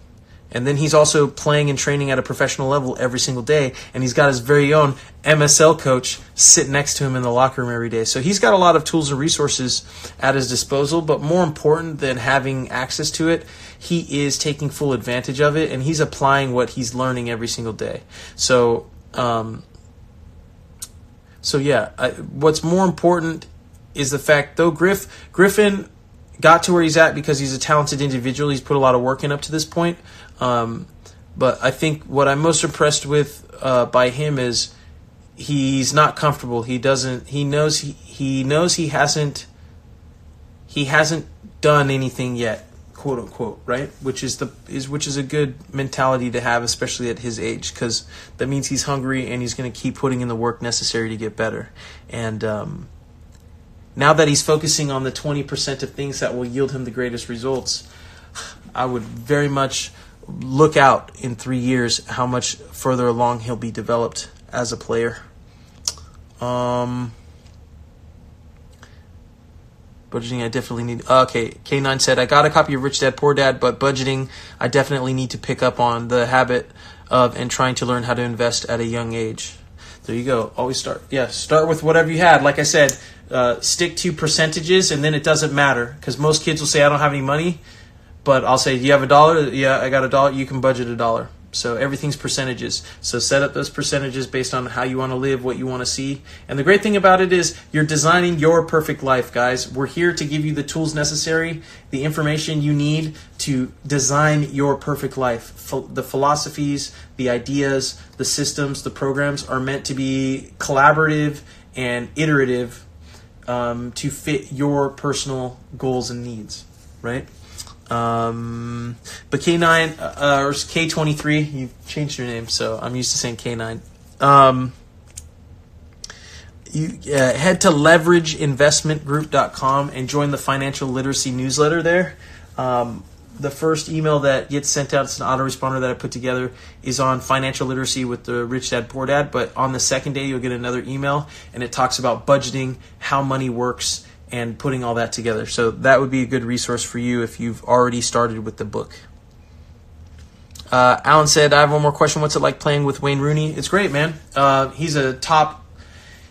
And then he's also playing and training at a professional level every single day. And he's got his very own M S L coach sit next to him in the locker room every day. So he's got a lot of tools and resources at his disposal. But more important than having access to it, he is taking full advantage of it. And he's applying what he's learning every single day. So, um, so yeah, I, what's more important is the fact, though, Griff, Griffin got to where he's at because he's a talented individual. He's put a lot of work in up to this point. Um, but I think what I'm most impressed with uh, by him is he's not comfortable. He doesn't. He knows. He, he knows he hasn't. He hasn't done anything yet, quote unquote. Right, which is the is which is a good mentality to have, especially at his age, because that means he's hungry and he's going to keep putting in the work necessary to get better. And um, now that he's focusing on the twenty percent of things that will yield him the greatest results, I would very much look out in three years how much further along he'll be developed as a player. Um, budgeting, I definitely need... Okay, K nine said, I got a copy of Rich Dad Poor Dad, but budgeting, I definitely need to pick up on the habit of and trying to learn how to invest at a young age. There you go. Always start. Yeah, start with whatever you had. Like I said, uh, stick to percentages, and then it doesn't matter, because most kids will say, I don't have any money. But I'll say, do you have a dollar? Yeah, I got a dollar. You can budget a dollar. So everything's percentages. So set up those percentages based on how you want to live, what you want to see. And the great thing about it is you're designing your perfect life, guys. We're here to give you the tools necessary, the information you need to design your perfect life. The philosophies, the ideas, the systems, the programs are meant to be collaborative and iterative um, to fit your personal goals and needs, right? Um, but K nine, uh, or K twenty-three, you've changed your name, so I'm used to saying K nine. Um, you uh, head to leverage investment group dot com and join the financial literacy newsletter there. Um, the first email that gets sent out, it's an autoresponder that I put together, is on financial literacy with the Rich Dad Poor Dad. But on the second day, you'll get another email, and it talks about budgeting, how money works, and putting all that together. So that would be a good resource for you if you've already started with the book. Uh, Alan said, I have one more question. What's it like playing with Wayne Rooney? It's great, man. Uh, he's a top,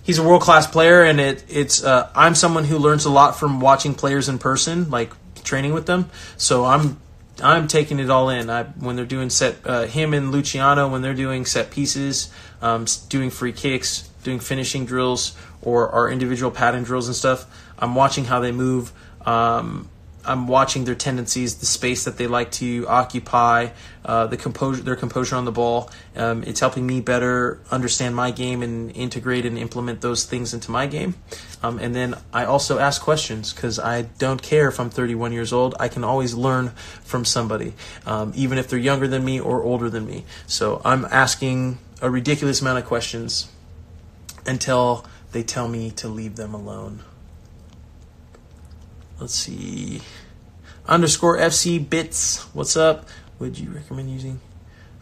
he's a world-class player, and it, it's uh, I'm someone who learns a lot from watching players in person, like training with them. So I'm I'm taking it all in. I, when they're doing set, uh, him and Luciano, when they're doing set pieces, um, doing free kicks, doing finishing drills, or our individual pattern drills and stuff, I'm watching how they move. Um, I'm watching their tendencies, the space that they like to occupy, uh, the composure, their composure on the ball. Um, it's helping me better understand my game and integrate and implement those things into my game. Um, and then I also ask questions, because I don't care if I'm thirty-one years old. I can always learn from somebody, um, even if they're younger than me or older than me. So I'm asking a ridiculous amount of questions until they tell me to leave them alone. Let's see. Underscore F C Bits. What's up? Would you recommend using?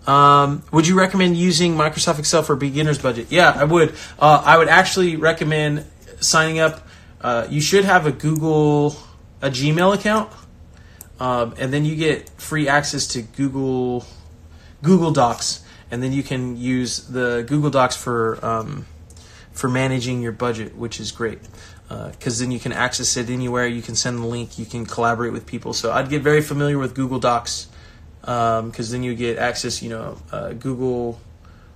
Um, would you recommend using Microsoft Excel for beginner's budget? Yeah, I would. Uh, I would actually recommend signing up. Uh, you should have a Google, a Gmail account, um, and then you get free access to Google, Google Docs, and then you can use the Google Docs for um, for managing your budget, which is great. Because uh, then you can access it anywhere. You can send the link. You can collaborate with people. So I'd get very familiar with Google Docs, because um, then you get access, you know, uh, Google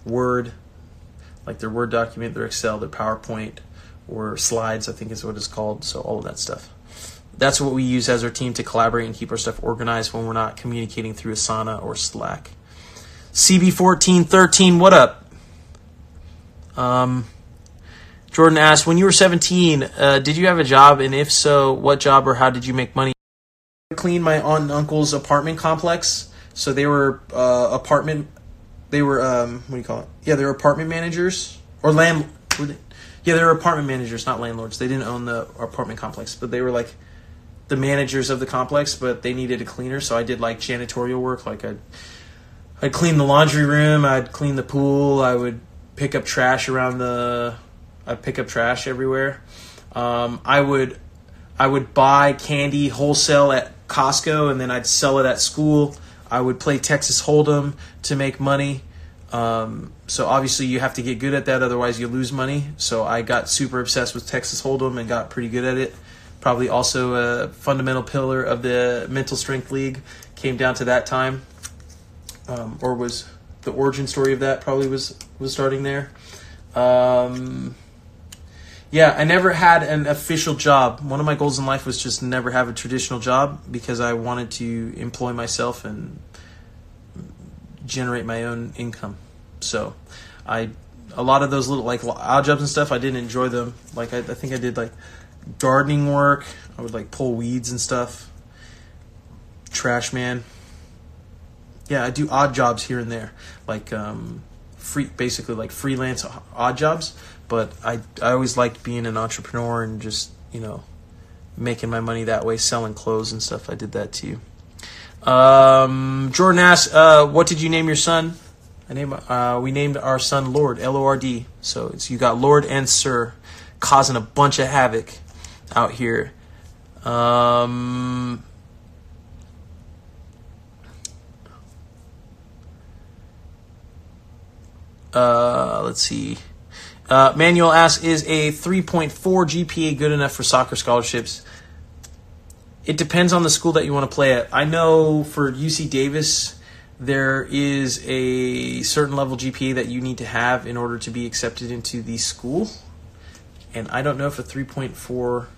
Word, like their Word document, their Excel, their PowerPoint, or Slides, I think is what it's called. So all of that stuff. That's what we use as our team to collaborate and keep our stuff organized when we're not communicating through Asana or Slack. C B fourteen thirteen, what up? Um... Jordan asked, when you were seventeen, uh, did you have a job? And if so, what job or how did you make money? I cleaned my aunt and uncle's apartment complex. So they were uh, apartment, they were, um, what do you call it? Yeah, they were apartment managers or land. Yeah, they were apartment managers, not landlords. They didn't own the apartment complex, but they were like the managers of the complex, but they needed a cleaner. So I did like janitorial work. Like I'd, I'd clean the laundry room. I'd clean the pool. I would pick up trash around the... I pick up trash everywhere. Um, I would, I would buy candy wholesale at Costco, and then I'd sell it at school. I would play Texas Hold'em to make money. Um, so obviously you have to get good at that, otherwise you lose money. So I got super obsessed with Texas Hold'em and got pretty good at it. Probably also a fundamental pillar of the Mental Strength League came down to that time, um, or was the origin story of that probably was, was starting there. Um, yeah, I never had an official job. One of my goals in life was just never have a traditional job because I wanted to employ myself and generate my own income. So I, a lot of those little like odd jobs and stuff, I didn't enjoy them. Like I, I think I did like gardening work. I would like pull weeds and stuff. Trash man. Yeah, I do odd jobs here and there, like um, free, basically like freelance odd jobs. But I, I always liked being an entrepreneur and just, you know, making my money that way, selling clothes and stuff. I did that too. Um, Jordan asks, uh, "What did you name your son?" I named, uh, we named our son Lord, L O R D. So it's you got Lord and Sir, causing a bunch of havoc out here. Um, uh, let's see. Uh, Manuel asks, is a three point four G P A good enough for soccer scholarships? It depends on the school that you want to play at. I know for U C Davis, there is a certain level G P A that you need to have in order to be accepted into the school. And I don't know if a three point four...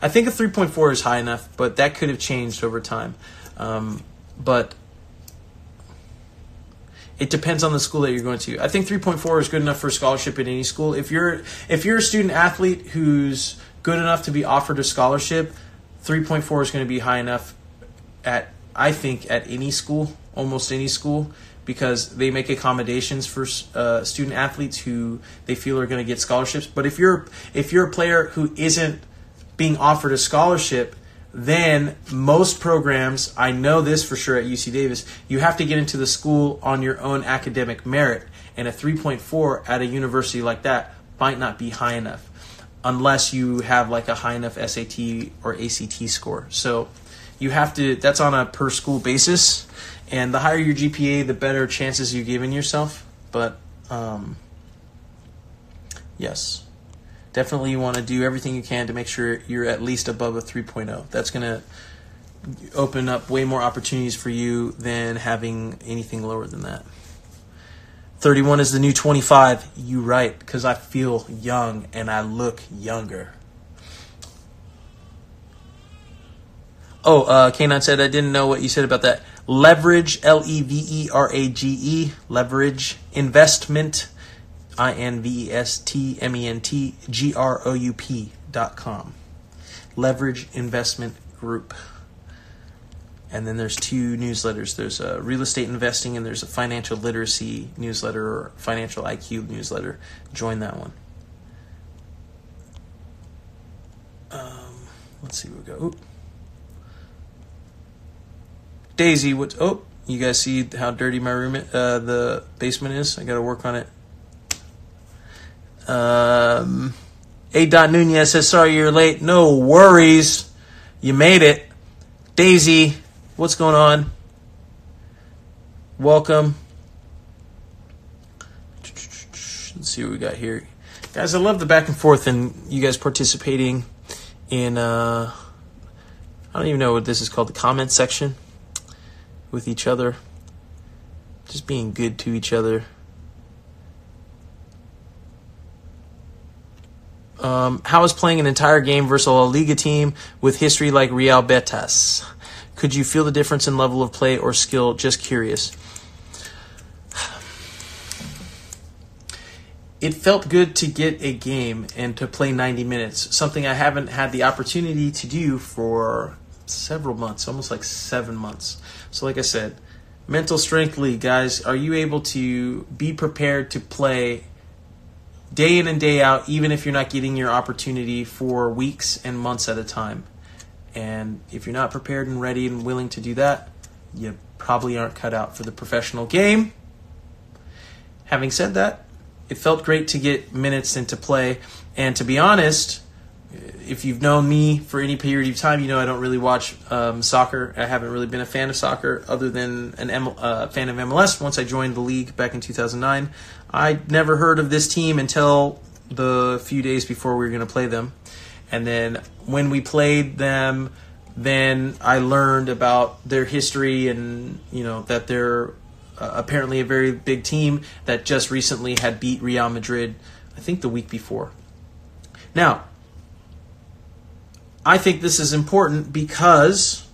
I think a three point four is high enough, but that could have changed over time. Um, but it depends on the school that you're going to. I think three point four is good enough for a scholarship at any school. If you're, if you're a student athlete who's good enough to be offered a scholarship, three point four is going to be high enough at, I think, at any school, almost any school, because they make accommodations for uh, student athletes who they feel are going to get scholarships. But if you're if you're a player who isn't being offered a scholarship, then most programs, I know this for sure at U C Davis, you have to get into the school on your own academic merit. And a three point four at a university like that might not be high enough unless you have like a high enough S A T or A C T score. So you have to, that's on a per school basis. And the higher your G P A, the better chances you're giving yourself. But, um, yes, definitely you want to do everything you can to make sure you're at least above a three point oh. That's going to open up way more opportunities for you than having anything lower than that. thirty-one is the new twenty-five. You right, because I feel young and I look younger. Oh, uh, K nine said, I didn't know what you said about that. Leverage, L E V E R A G E, Leverage Investment, I N V E S T M E N T, G R O U P dot com. Leverage Investment Group. And then there's two newsletters. There's a real estate investing and there's a financial literacy newsletter or financial I Q newsletter. Join that one. Um, let's see where we go. Ooh. Daisy, what? Oh, you guys see how dirty my room, uh, the basement is? I got to work on it. Um, A. Nunez says, sorry you're late. No worries. You made it. Daisy, what's going on? Welcome. Let's see what we got here. Guys, I love the back and forth and you guys participating in, uh, I don't even know what this is called, the comment section. With each other, just being good to each other. Um, how is playing an entire game versus a La Liga team with history like Real Betis? Could you feel the difference in level of play or skill? Just curious. It felt good to get a game and to play ninety minutes, something I haven't had the opportunity to do for several months, almost like seven months. So like I said, Mental Strength League, guys, are you able to be prepared to play day in and day out, even if you're not getting your opportunity for weeks and months at a time? And if you're not prepared and ready and willing to do that, you probably aren't cut out for the professional game. Having said that, it felt great to get minutes into play. And to be honest, if you've known me for any period of time, you know I don't really watch um, soccer. I haven't really been a fan of soccer other than an M- uh, fan of M L S. Once I joined the league back in two thousand nine, I never heard of this team until the few days before we were going to play them. And then when we played them, then I learned about their history and, you know, that they're uh, apparently a very big team that just recently had beat Real Madrid, I think the week before. Now, I think this is important because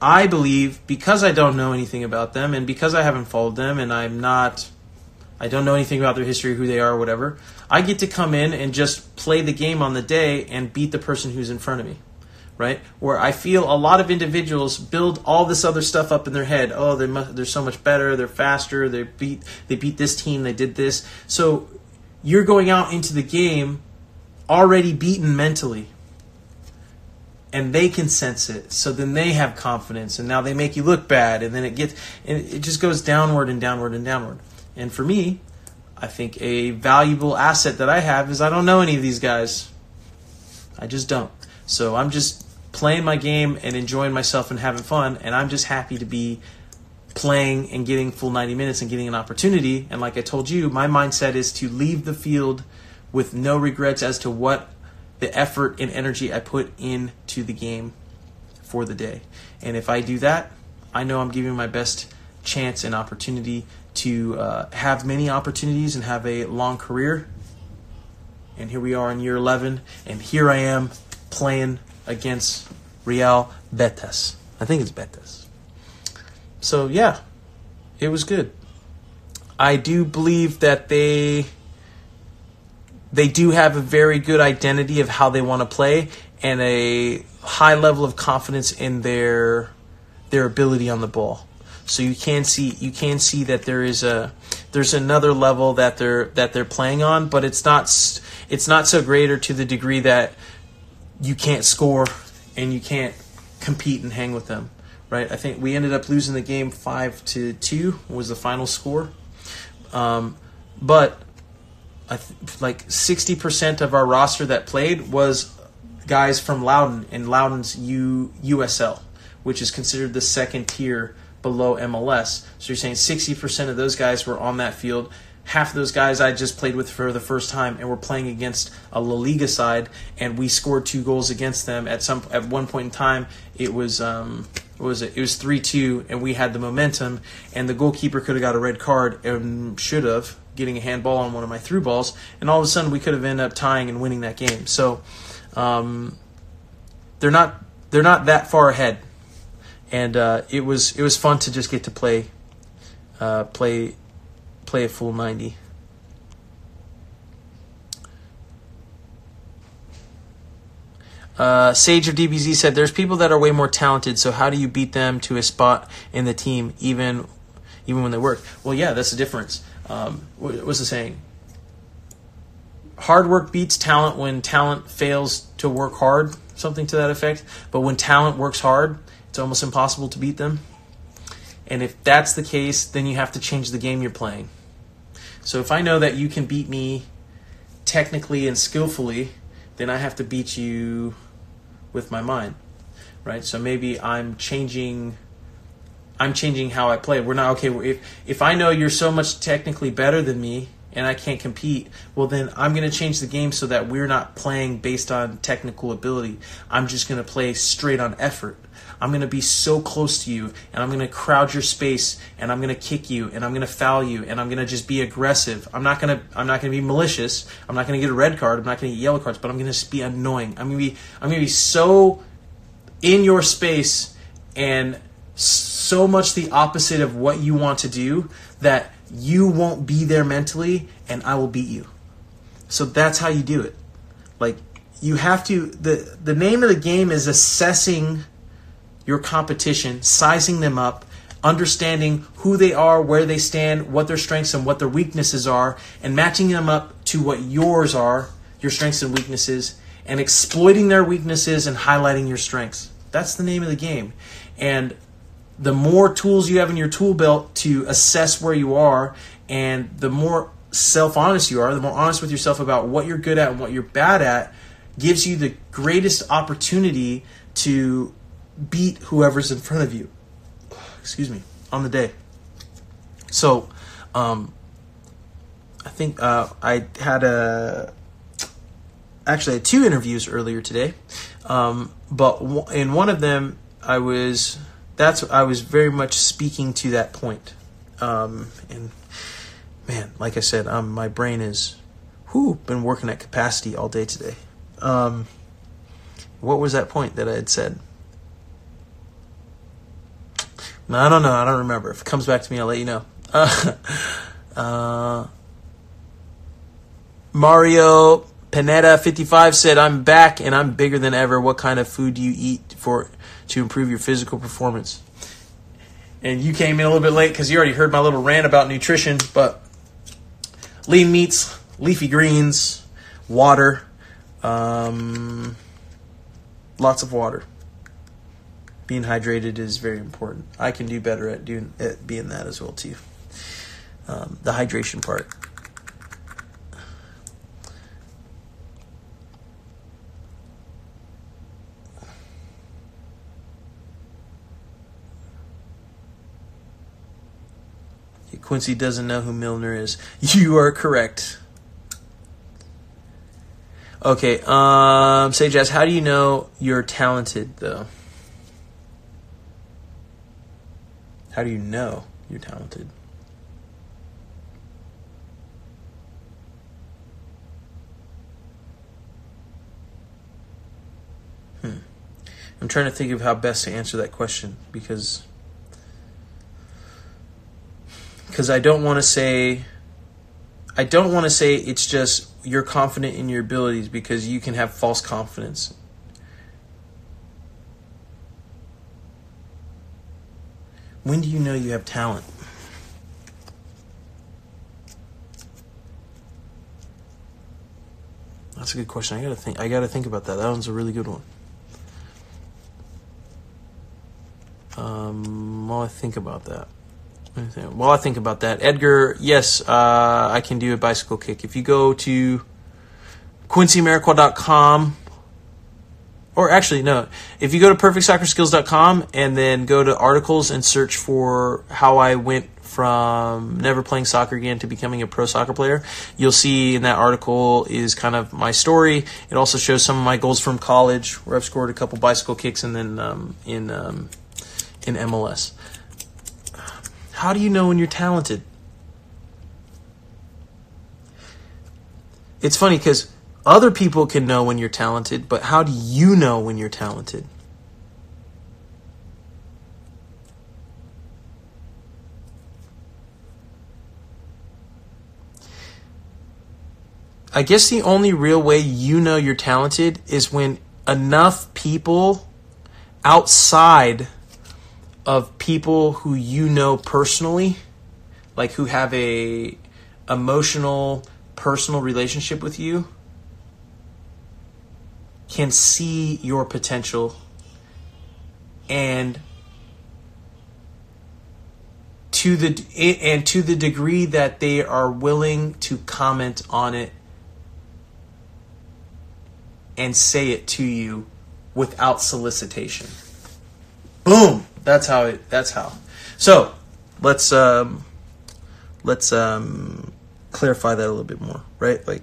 I believe, because I don't know anything about them and because I haven't followed them and I'm not, I don't know anything about their history, who they are, whatever, I get to come in and just play the game on the day and beat the person who's in front of me, right? Where I feel a lot of individuals build all this other stuff up in their head. Oh, they must, they're so much better, they're faster, they beat, they beat this team, they did this. So you're going out into the game already beaten mentally, and they can sense it, so then they have confidence, and now they make you look bad, and then it gets, and it just goes downward and downward and downward. And for me, I think a valuable asset that I have is I don't know any of these guys. I just don't. So I'm just playing my game and enjoying myself and having fun, and I'm just happy to be playing and getting full ninety minutes and getting an opportunity. And like I told you, my mindset is to leave the field with no regrets as to what the effort and energy I put into the game for the day. And if I do that, I know I'm giving my best chance and opportunity to uh, have many opportunities and have a long career. And here we are in year eleven, and here I am playing against Real Betis. I think it's Betis. So yeah, it was good. I do believe that they... They do have a very good identity of how they want to play and a high level of confidence in their their ability on the ball. So you can see you can see that there is a there's another level that they're that they're playing on, but it's not it's not so great or to the degree that you can't score and you can't compete and hang with them, right? I think we ended up losing the game five to two was the final score, um, but. I th- like sixty percent of our roster that played was guys from Loudoun and Loudoun's U- USL, which is considered the second tier below M L S. So you're saying sixty percent of those guys were on that field. Half of those guys I just played with for the first time, and we're playing against a La Liga side, and we scored two goals against them. At some at one point in time, it was um what was it? It was three two, and we had the momentum, and the goalkeeper could have got a red card and should have, getting a handball on one of my through balls, and all of a sudden we could have ended up tying and winning that game. So um, they're not they're not that far ahead, and uh, it was it was fun to just get to play uh, play. play a full ninety. Uh, Sage of D B Z said, there's people that are way more talented, so how do you beat them to a spot in the team even even when they work? Well, yeah, that's the difference. Um, what's the saying? Hard work beats talent when talent fails to work hard, something to that effect. But when talent works hard, it's almost impossible to beat them. And if that's the case, then you have to change the game you're playing. So if I know that you can beat me technically and skillfully, then I have to beat you with my mind, right? So maybe I'm changing I'm changing how I play. We're not, okay, if, if I know you're so much technically better than me and I can't compete, well then I'm going to change the game so that we're not playing based on technical ability. I'm just going to play straight on effort. I'm going to be so close to you, and I'm going to crowd your space, and I'm going to kick you, and I'm going to foul you, and I'm going to just be aggressive. I'm not going to I'm not going to be malicious. I'm not going to get a red card. I'm not going to get yellow cards, but I'm going to be annoying. I'm going to be I'm going to be so in your space and so much the opposite of what you want to do that you won't be there mentally, and I will beat you. So that's how you do it. Like you have to the the name of the game is assessing your competition, sizing them up, understanding who they are, where they stand, what their strengths and what their weaknesses are, and matching them up to what yours are, your strengths and weaknesses, and exploiting their weaknesses and highlighting your strengths. That's the name of the game. And the more tools you have in your tool belt to assess where you are, and the more self-honest you are, the more honest with yourself about what you're good at and what you're bad at, gives you the greatest opportunity to beat whoever's in front of you, excuse me, on the day. So um, I think uh, I had a, actually I had two interviews earlier today, um, but w in one of them I was, that's, I was very much speaking to that point. Um, and man, like I said, um, my brain is, whew, been working at capacity all day today. Um, what was that point that I had said? No, I don't know. I don't remember. If it comes back to me, I'll let you know. Uh, uh, Mario Panetta fifty-five said, "I'm back and I'm bigger than ever. What kind of food do you eat for to improve your physical performance?" And you came in a little bit late because you already heard my little rant about nutrition. But lean meats, leafy greens, water, um, lots of water. Being hydrated is very important. I can do better at doing at being that as well too. Um, the hydration part. Yeah, Quincy doesn't know who Milner is. You are correct. Okay, um, Sage asks, how do you know you're talented though? How do you know you're talented? Hmm. I'm trying to think of how best to answer that question because because I don't want to say I don't want to say it's just you're confident in your abilities, because you can have false confidence. When do you know you have talent? That's a good question. I gotta think. I gotta think about that. That one's a really good one. Um, while I think about that, while I think about that, Edgar, yes, uh, I can do a bicycle kick. If you go to Quincy Amarikwa dot com. Or actually, no, if you go to perfect soccer skills dot com and then go to articles and search for how I went from never playing soccer again to becoming a pro soccer player, you'll see in that article is kind of my story. It also shows some of my goals from college where I've scored a couple bicycle kicks and then um, in, um, in M L S. How do you know when you're talented? It's funny because other people can know when you're talented, but how do you know when you're talented? I guess the only real way you know you're talented is when enough people outside of people who you know personally, like who have a emotional, personal relationship with you, can see your potential and to the and to the degree that they are willing to comment on it and say it to you without solicitation. Boom, that's how it that's how. So, let's um let's um clarify that a little bit more, right? Like,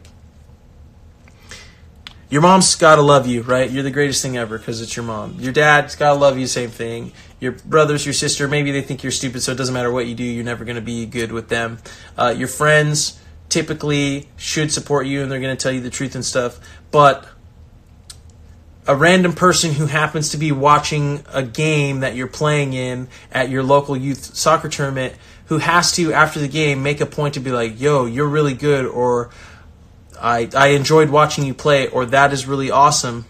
your mom's got to love you, right? You're the greatest thing ever because it's your mom. Your dad's got to love you, same thing. Your brothers, your sister, maybe they think you're stupid, so it doesn't matter what you do. You're never going to be good with them. Uh, your friends typically should support you, and they're going to tell you the truth and stuff. But a random person who happens to be watching a game that you're playing in at your local youth soccer tournament, who has to, after the game, make a point to be like, yo, you're really good, or I, I enjoyed watching you play, or that is really awesome.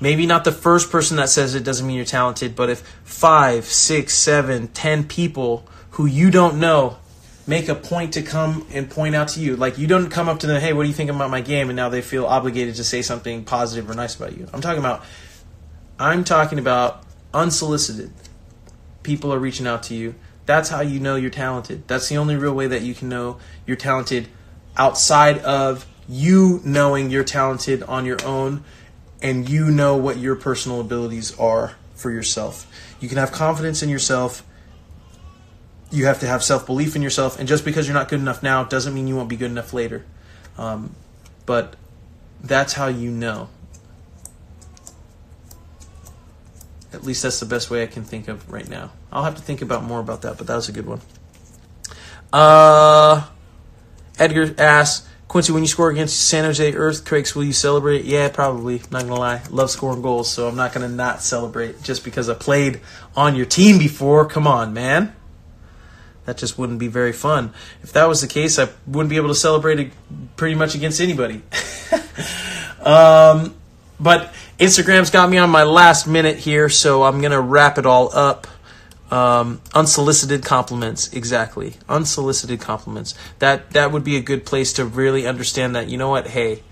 Maybe not the first person that says it doesn't mean you're talented, but if five, six, seven, ten people who you don't know make a point to come and point out to you, like you don't come up to them, hey, what do you think about my game? And now they feel obligated to say something positive or nice about you. I'm talking about, I'm talking about unsolicited. People are reaching out to you. That's how you know you're talented. That's the only real way that you can know you're talented outside of you knowing you're talented on your own and you know what your personal abilities are for yourself. You can have confidence in yourself. You have to have self-belief in yourself. And just because you're not good enough now doesn't mean you won't be good enough later. Um, but that's how you know. At least that's the best way I can think of right now. I'll have to think about more about that, but that was a good one. Uh, Edgar asks, Quincy, when you score against San Jose Earthquakes, will you celebrate? Yeah, probably. Not going to lie. Love scoring goals, so I'm not going to not celebrate just because I played on your team before. Come on, man. That just wouldn't be very fun. If that was the case, I wouldn't be able to celebrate it pretty much against anybody. um, but Instagram's got me on my last minute here, so I'm going to wrap it all up. Um, unsolicited compliments, exactly. Unsolicited compliments. That that would be a good place to really understand that, you know what, hey,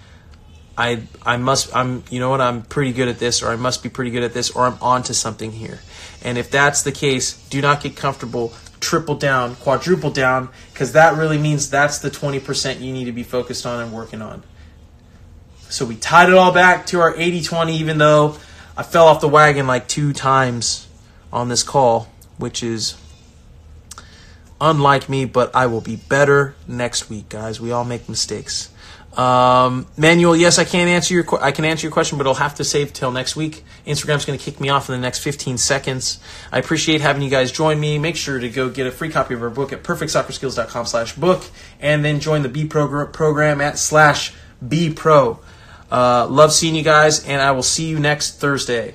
I I must I'm you know what, I'm pretty good at this, or I must be pretty good at this, or I'm onto something here. And if that's the case, do not get comfortable. Triple down, quadruple down, because that really means that's the twenty percent you need to be focused on and working on. So we tied it all back to our eighty twenty, even though I fell off the wagon like two times on this call, which is unlike me, but I will be better next week, guys. We all make mistakes. Um, Manuel, yes, I can answer your I can answer your question, but it'll have to save till next week. Instagram's going to kick me off in the next fifteen seconds. I appreciate having you guys join me. Make sure to go get a free copy of our book at perfect soccer skills dot com slash book, and then join the B-Pro program at slash B-Pro. Uh, love seeing you guys, and I will see you next Thursday.